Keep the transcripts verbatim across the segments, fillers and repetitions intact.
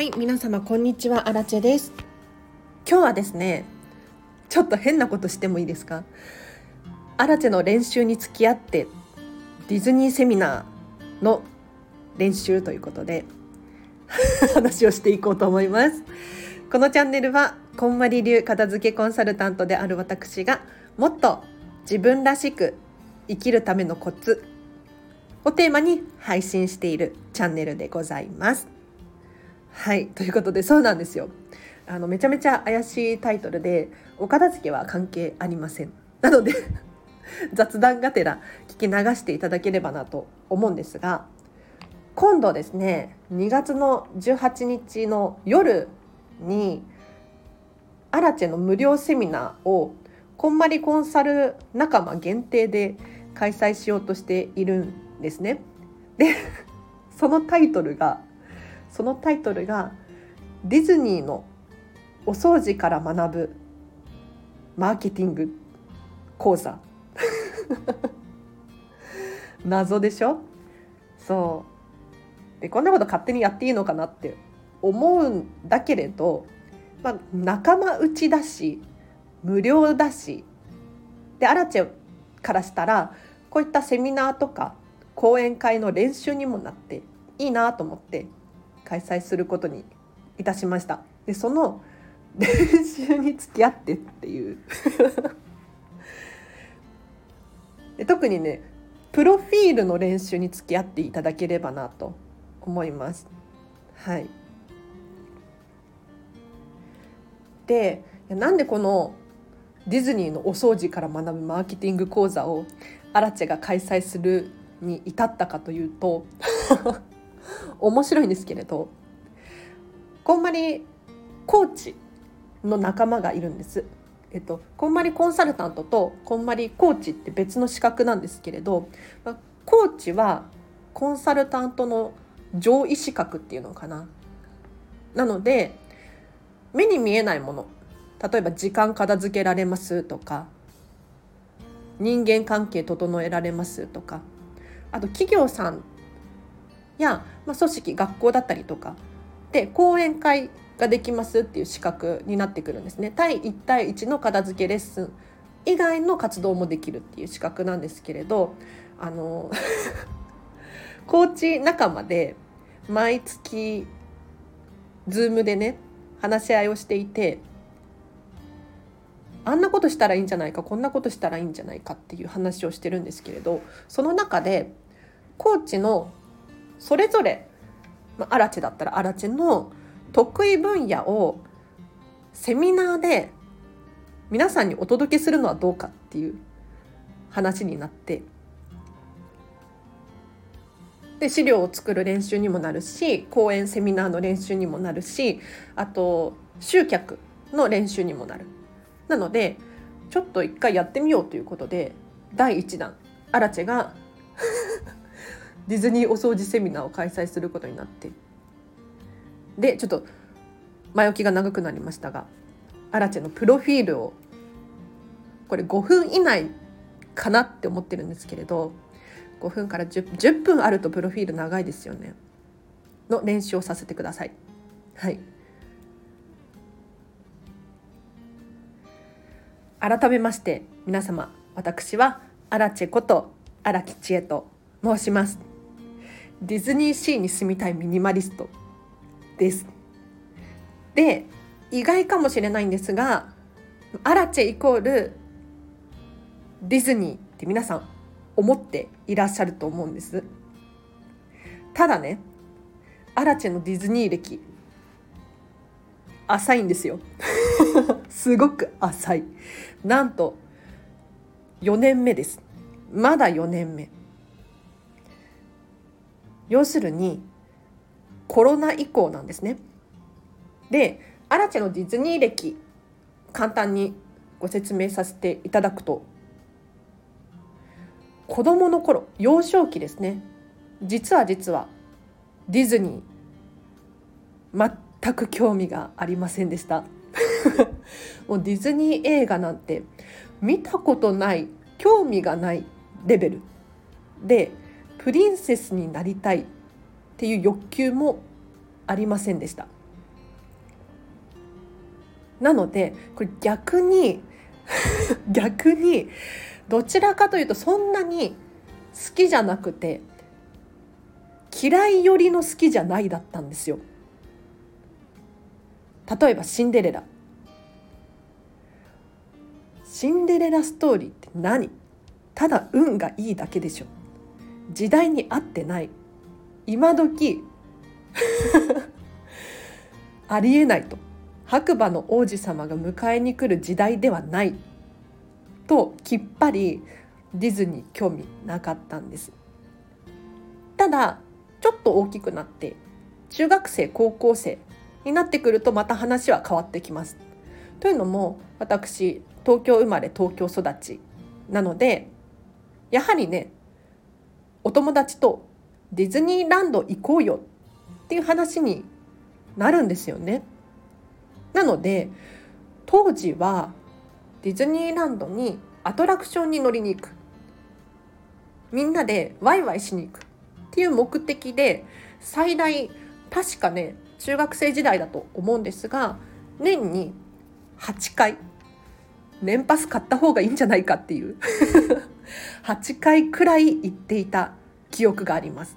はい、皆様こんにちは、アラチェです。今日はですね、ちょっと変なことしてもいいですか。アラチェの練習に付き合ってディズニーセミナーの練習ということで話をしていこうと思います。このチャンネルはこんまり流片付けコンサルタントである私が、もっと自分らしく生きるためのコツをテーマに配信しているチャンネルでございます。はい、ということで、そうなんですよ、あのめちゃめちゃ怪しいタイトルで、お片付けは関係ありませんなので雑談がてら聞き流していただければなと思うんですが、今度ですね、にがつのじゅうはちにちの夜にアラチェの無料セミナーをこんまりコンサル仲間限定で開催しようとしているんですね。で、そのタイトルがそのタイトルがディズニーのお掃除から学ぶマーケティング講座謎でしょ。そうで、こんなこと勝手にやっていいのかなって思うんだけれど、まあ、仲間内だし無料だしで、アラチェからしたらこういったセミナーとか講演会の練習にもなっていいなと思って開催することにいたしました。で、その練習に付き合ってっていうで、特にね、プロフィールの練習に付き合っていただければなと思います。はい。で、なんでこのディズニーのお掃除から学ぶマーケティング講座をアラチェが開催するに至ったかというと面白いんですけれど、こんまりコーチの仲間がいるんです。えっと、こんまりコンサルタントとこんまりコーチって別の資格なんですけれど、コーチはコンサルタントの上位資格っていうのかな。なので、目に見えないもの、例えば時間片付けられますとか、人間関係整えられますとか、あと企業さんや、まあ、組織、学校だったりとかで講演会ができますっていう資格になってくるんですね。対いち対いちの片付けレッスン以外の活動もできるっていう資格なんですけれど、あのコーチ仲間で毎月 Zoom でね、話し合いをしていて、あんなことしたらいいんじゃないか、こんなことしたらいいんじゃないかっていう話をしてるんですけれど、その中でコーチのそれぞれ、まあ、アラチェだったらアラチェの得意分野をセミナーで皆さんにお届けするのはどうかっていう話になって、で資料を作る練習にもなるし、講演セミナーの練習にもなるし、あと集客の練習にもなる。なので、ちょっと一回やってみようということで、だいいちだんアラチェがディズニーお掃除セミナーを開催することになって、でちょっと前置きが長くなりましたが、アラチェのプロフィールをこれごふん以内かなって思ってるんですけれど、ごふんから じゅっぷんあるとプロフィール長いですよね、の練習をさせてください。はい、改めまして皆様、私はアラチェこと荒木千恵と申します。ディズニーシーに住みたいミニマリストです。で、意外かもしれないんですが、アラチェイコールディズニーって皆さん思っていらっしゃると思うんです。ただね、アラチェのディズニー歴浅いんですよすごく浅い。なんとよねんめです。まだよねんめ。要するにコロナ以降なんですね。で、アラチェのディズニー歴、簡単にご説明させていただくと、子どもの頃、幼少期ですね、実は実はディズニー全く興味がありませんでしたもうディズニー映画なんて見たことない、興味がないレベルで、プリンセスになりたいっていう欲求もありませんでした。なのでこれ逆に逆にどちらかというとそんなに好きじゃなくて嫌いよりの好きじゃないだったんですよ。例えばシンデレラシンデレラストーリーって何？ただ運がいいだけでしょ。時代に合ってない、今時ありえないと、白馬の王子様が迎えに来る時代ではないときっぱりディズニー興味なかったんです。ただちょっと大きくなって中学生高校生になってくるとまた話は変わってきます。というのも私東京生まれ東京育ちなので、やはりねお友達とディズニーランド行こうよっていう話になるんですよね。なので当時はディズニーランドにアトラクションに乗りに行く、みんなでワイワイしに行くっていう目的で最大確かね中学生時代だと思うんですが年にはちかい年パス買った方がいいんじゃないかっていうはちかいくらい行っていた記憶があります。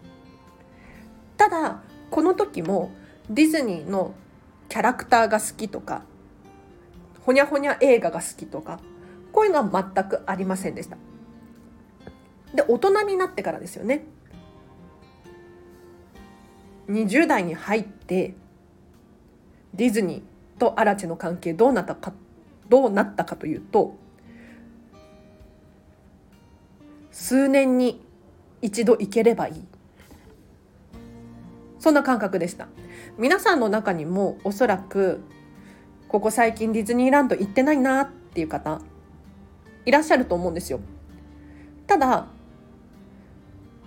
ただこの時もディズニーのキャラクターが好きとかほにゃほにゃ映画が好きとかこういうのは全くありませんでした。で大人になってからですよね、にじゅう代に入ってディズニーとアラチェの関係どうなったかどうなったかというと数年に一度行ければいい、そんな感覚でした。皆さんの中にもおそらくここ最近ディズニーランド行ってないなっていう方いらっしゃると思うんですよ。ただ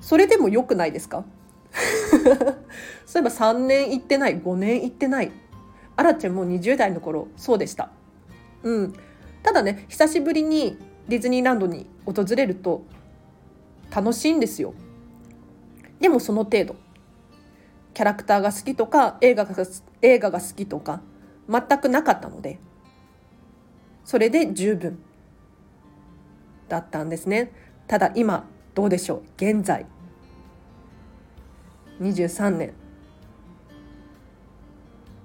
それでも良くないですかそういえばさんねん行ってないごねん行ってない、アラチェもにじゅう代の頃そうでした、うん、ただね久しぶりにディズニーランドに訪れると楽しいんですよ。でもその程度、キャラクターが好きとか映画が、映画が好きとか全くなかったのでそれで十分だったんですね。ただ今どうでしょう、現在にじゅうさんねん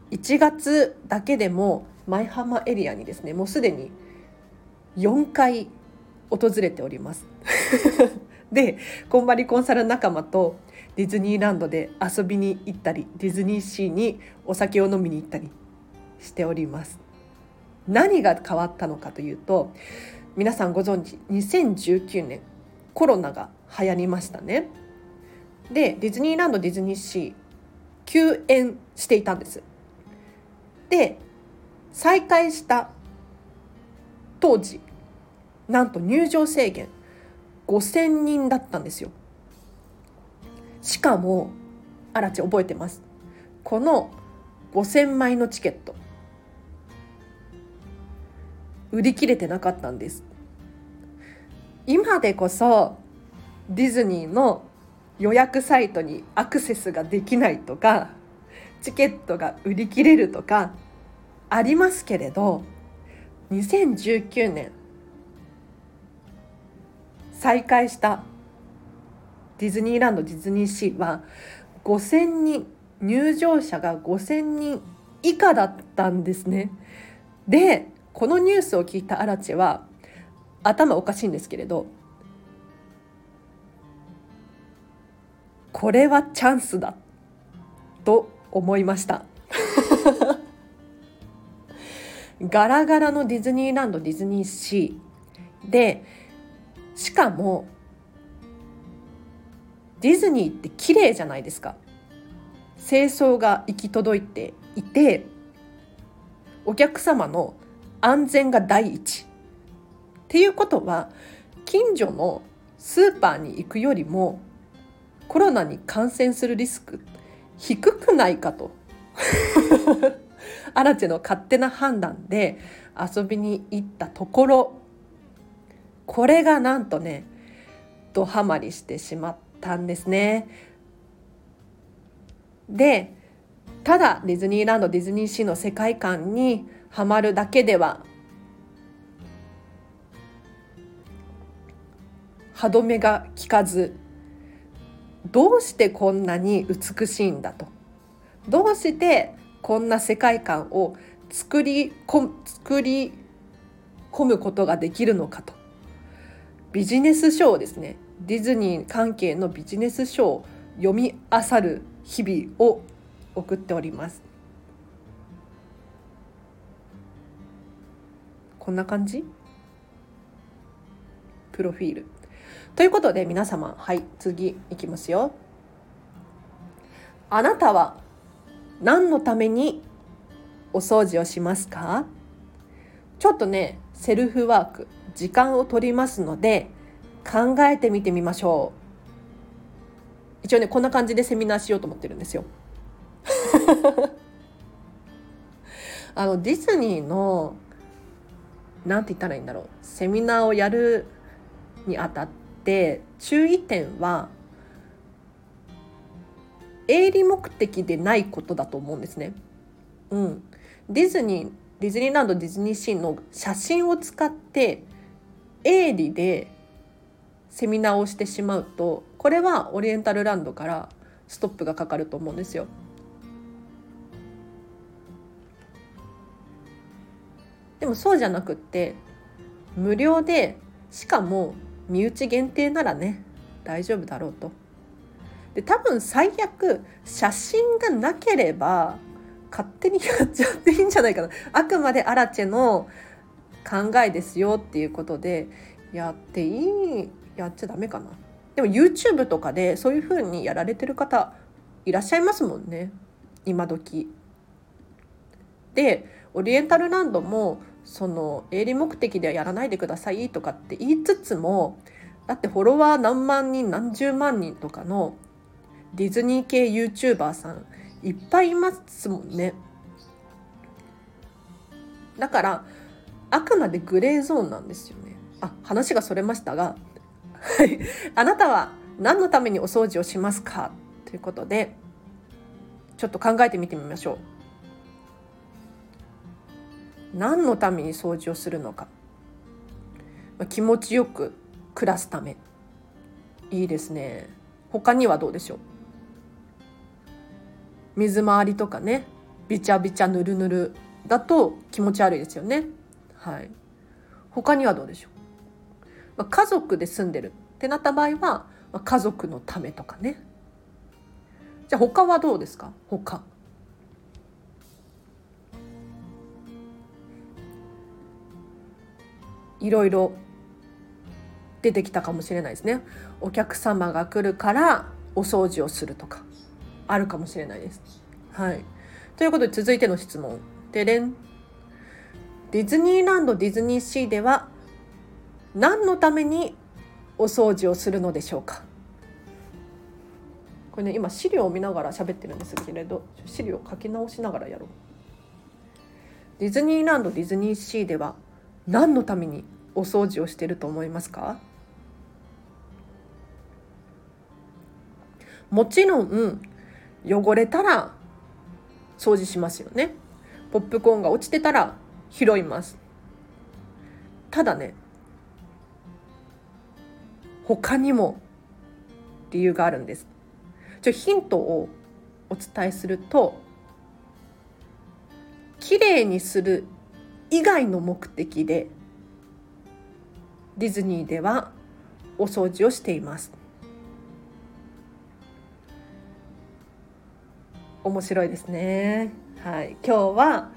いちがつだけでも舞浜エリアにですねもうすでによんかい訪れておりますで、こんまりコンサル仲間とディズニーランドで遊びに行ったりディズニーシーにお酒を飲みに行ったりしております。何が変わったのかというと皆さんご存知にせんじゅうきゅうねんコロナが流行りましたね。でディズニーランドディズニーシー休園していたんです。で再開した当時なんと入場制限ごせんにんだったんですよ。しかもアラチ覚えてます、このごせんまいのチケット売り切れてなかったんです。今でこそディズニーの予約サイトにアクセスができないとかチケットが売り切れるとかありますけれどにせんじゅうきゅうねん再開したディズニーランドディズニーシーはごせんにん入場者がごせんにん以下だったんですね。でこのニュースを聞いたアラチェは頭おかしいんですけれどこれはチャンスだと思いましたガラガラのディズニーランドディズニーシーでしかもディズニーって綺麗じゃないですか。清掃が行き届いていてお客様の安全が第一っていうことは近所のスーパーに行くよりもコロナに感染するリスク低くないかとアラチェの勝手な判断で遊びに行ったところこれがなんとねドハマりしてしまったんですね。でただディズニーランドディズニーシーの世界観にハマるだけでは歯止めが効かず、どうしてこんなに美しいんだと、どうしてこんな世界観を作りこ作り込むことができるのかと。ビジネス書をですね、ディズニー関係のビジネス書を読み漁る日々を送っております。こんな感じプロフィールということで、皆様、はい、次いきますよ。あなたは何のためにお掃除をしますか？ちょっとね、セルフワーク、時間を取りますので考えてみてみましょう。一応ね、こんな感じでセミナーしようと思ってるんですよあのディズニーのなんて言ったらいいんだろう、セミナーをやるにあたって注意点は、営利目的でないことだと思うんですね。うん、ディズニー、ディズニーランド、ディズニーシーの写真を使って営利でセミナーをしてしまうと、これはオリエンタルランドからストップがかかると思うんですよ。でもそうじゃなくって、無料で、しかも身内限定ならね、大丈夫だろうと。で、多分最悪写真がなければ勝手にやっちゃっていいんじゃないかな。あくまでアラチェの考えですよっていうことでやっていい、やっちゃダメかな。でも YouTube とかでそういう風にやられてる方いらっしゃいますもんね、今時。で、オリエンタルランドもその営利目的ではやらないでくださいとかって言いつつも、だってフォロワー何万人何十万人とかのディズニー系 YouTuber さんいっぱいいますもんね。だからあくまでグレーゾーンなんですよね。あ、話がそれましたがあなたは何のためにお掃除をしますかということで、ちょっと考えてみてみましょう。何のために掃除をするのか、気持ちよく暮らすため。いいですね。他にはどうでしょう。水回りとかね、びちゃびちゃぬるぬるだと気持ち悪いですよね。はい。他にはどうでしょう。家族で住んでるってなった場合は家族のためとかね。じゃあ他はどうですか。他。いろいろ出てきたかもしれないですね。お客様が来るからお掃除をするとかあるかもしれないです。はい。ということで、続いての質問。でれん。ディズニーランド、ディズニーシーでは何のためにお掃除をするのでしょうか。これね、今資料を見ながら喋ってるんですけれど、資料を書き直しながらやろう。ディズニーランド、ディズニーシーでは何のためにお掃除をしていると思いますか？もちろん汚れたら掃除しますよね。ポップコーンが落ちてたら拾います。ただね、他にも理由があるんです。ちょ、ヒントをお伝えすると、きれいにする以外の目的でディズニーではお掃除をしています。面白いですね。はい、今日は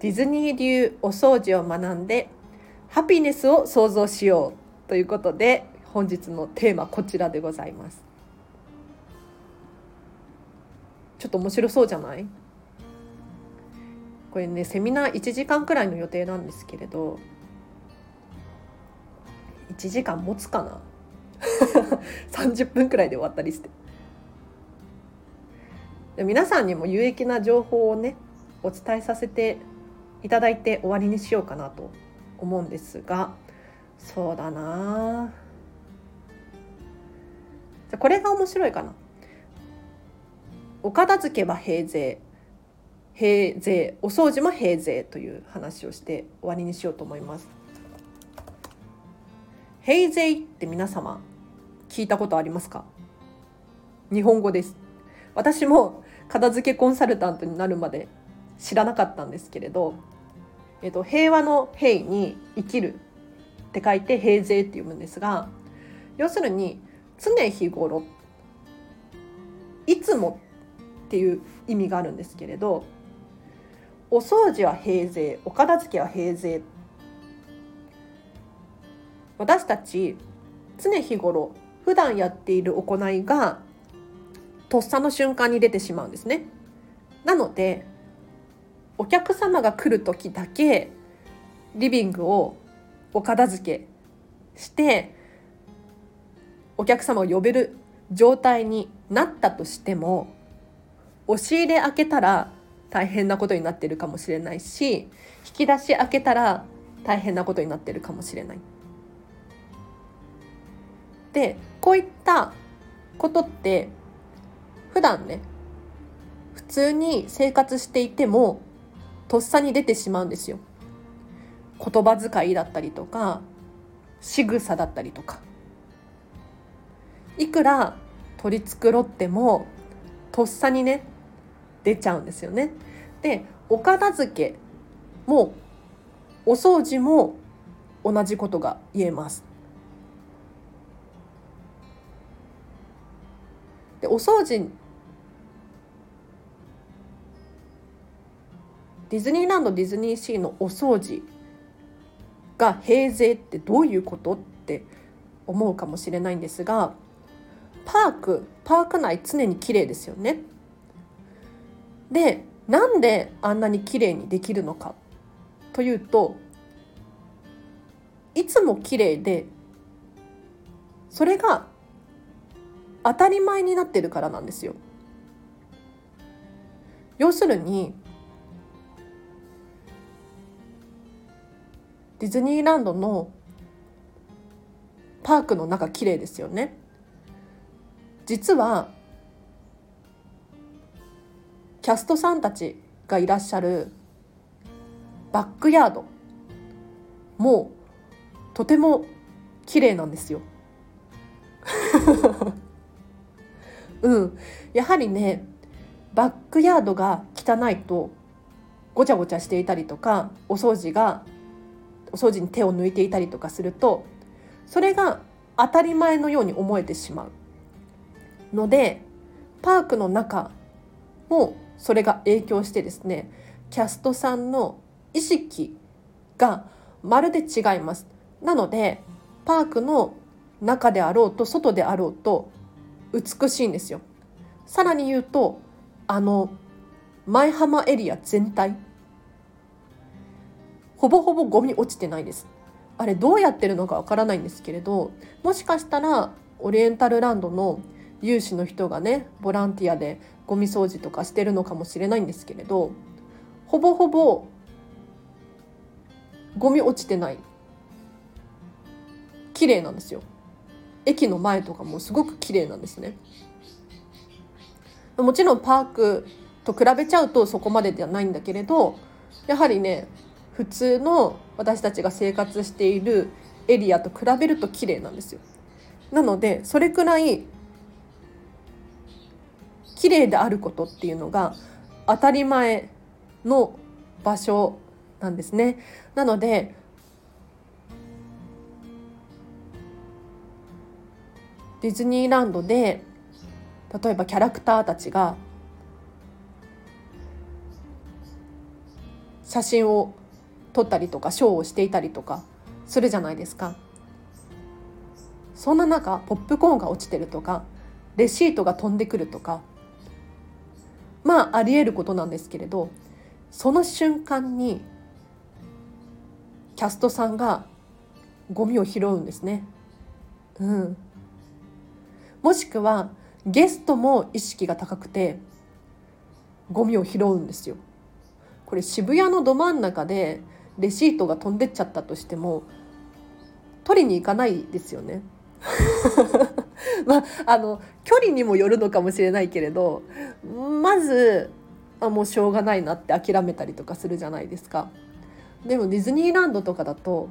ディズニー流お掃除を学んでハピネスを創造しようということで、本日のテーマこちらでございます。ちょっと面白そうじゃない？これね、セミナーいちじかんくらいの予定なんですけれど、いちじかん持つかなさんじゅっぷんくらいで終わったりして、で、皆さんにも有益な情報をね、お伝えさせていただいて終わりにしようかなと思うんですが、そうだな、じゃこれが面白いかな。お片付けは平税、平税、お掃除も平税という話をして終わりにしようと思います。平税って皆様聞いたことありますか？日本語です。私も片付けコンサルタントになるまで知らなかったんですけれど、えっと、平和の平に生きるって書いて平税って読むんですが、要するに常日頃、いつもっていう意味があるんですけれど、お掃除は平税、お片付けは平税、私たち常日頃普段やっている行いがとっさの瞬間に出てしまうんですね。なのでお客様が来る時だけリビングをお片付けしてお客様を呼べる状態になったとしても、押し入れ開けたら大変なことになっているかもしれないし、引き出し開けたら大変なことになっているかもしれない。で、こういったことって普段ね、普通に生活していてもとっさに出てしまうんですよ。言葉遣いだったりとか仕草だったりとか、いくら取り繕ってもとっさにね出ちゃうんですよね。で、お片付けもお掃除も同じことが言えます。で、お掃除、ディズニーランド、ディズニーシーのお掃除が平税ってどういうことって思うかもしれないんですが、パーク、パーク内常に綺麗ですよね。で、なんであんなに綺麗にできるのかというと、いつも綺麗でそれが当たり前になってるからなんですよ。要するにディズニーランドのパークの中綺麗ですよね。実はキャストさんたちがいらっしゃるバックヤードもとても綺麗なんですようん、やはりね、バックヤードが汚いとごちゃごちゃしていたりとか、お掃除がお掃除に手を抜いていたりとかすると、それが当たり前のように思えてしまうので、パークの中もそれが影響してですね、キャストさんの意識がまるで違います。なのでパークの中であろうと外であろうと美しいんですよ。さらに言うと、あの舞浜エリア全体ほぼほぼゴミ落ちてないです。あれどうやってるのかわからないんですけれど、もしかしたらオリエンタルランドの有志の人がね、ボランティアでゴミ掃除とかしてるのかもしれないんですけれど、ほぼほぼゴミ落ちてない、綺麗なんですよ。駅の前とかもすごく綺麗なんですね。もちろんパークと比べちゃうとそこまでではないんだけれど、やはりね、普通の私たちが生活しているエリアと比べると綺麗なんですよ。なのでそれくらい綺麗であることっていうのが当たり前の場所なんですね。なのでディズニーランドで例えばキャラクターたちが写真を撮ったりとかショーをしていたりとかするじゃないですか。そんな中ポップコーンが落ちてるとかレシートが飛んでくるとか、まあありえることなんですけれど、その瞬間にキャストさんがゴミを拾うんですね。うんもしくはゲストも意識が高くてゴミを拾うんですよ。これ渋谷のど真ん中でレシートが飛んでっちゃったとしても取りに行かないですよねまあ、あの距離にもよるのかもしれないけれど、まずあもうしょうがないなって諦めたりとかするじゃないですか。でもディズニーランドとかだと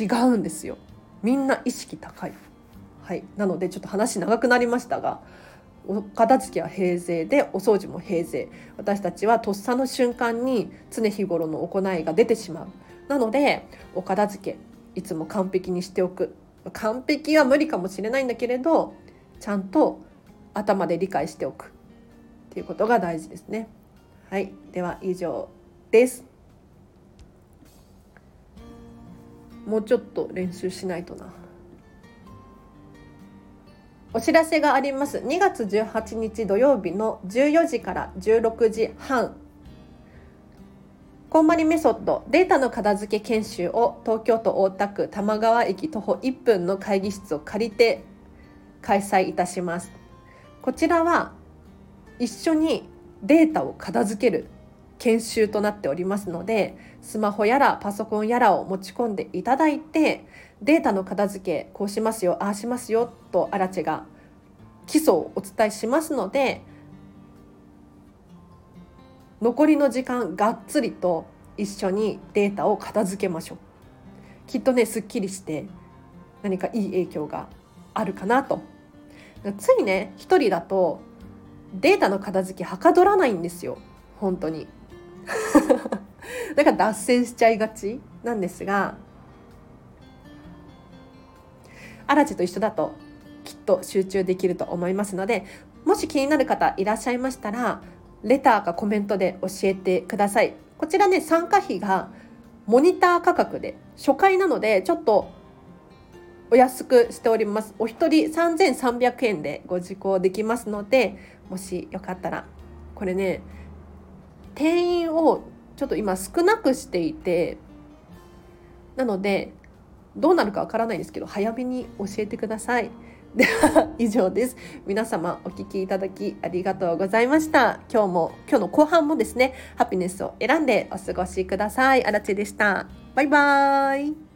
違うんですよ。みんな意識高い。はい、なのでちょっと話長くなりましたが、お片付けは平成でお掃除も平成、私たちはとっさの瞬間に常日頃の行いが出てしまう。なのでお片付けいつも完璧にしておく、完璧は無理かもしれないんだけれどちゃんと頭で理解しておくっていうことが大事ですね。はい、では以上です。もうちょっと練習しないとな。お知らせがあります。にがつじゅうはちにち土曜日のじゅうよじからじゅうろくじはん、こんまりメソッドデータの片付け研修を東京都大田区玉川駅徒歩いっぷんの会議室を借りて開催いたします。こちらは一緒にデータを片付ける研修となっておりますので、スマホやらパソコンやらを持ち込んでいただいて、データの片付けこうしますよああしますよとあらちが基礎をお伝えしますので、残りの時間がっつりと一緒にデータを片付けましょう。きっとね、すっきりして何かいい影響があるかなと。ついね、一人だとデータの片付けはかどらないんですよ、本当にだから脱線しちゃいがちなんですが、あらちと一緒だときっと集中できると思いますので、もし気になる方いらっしゃいましたらレターかコメントで教えてください。こちらね、参加費がモニター価格で初回なのでちょっとお安くしております。お一人さんぜんさんびゃくえんでご受講できますので、もしよかったら。これね、定員をちょっと今少なくしていて、なのでどうなるかわからないですけど早めに教えてください。では以上です。皆様お聞きいただきありがとうございました。今日も今日の後半もですね、ハピネスを選んでお過ごしください。あらちでした。バイバーイ。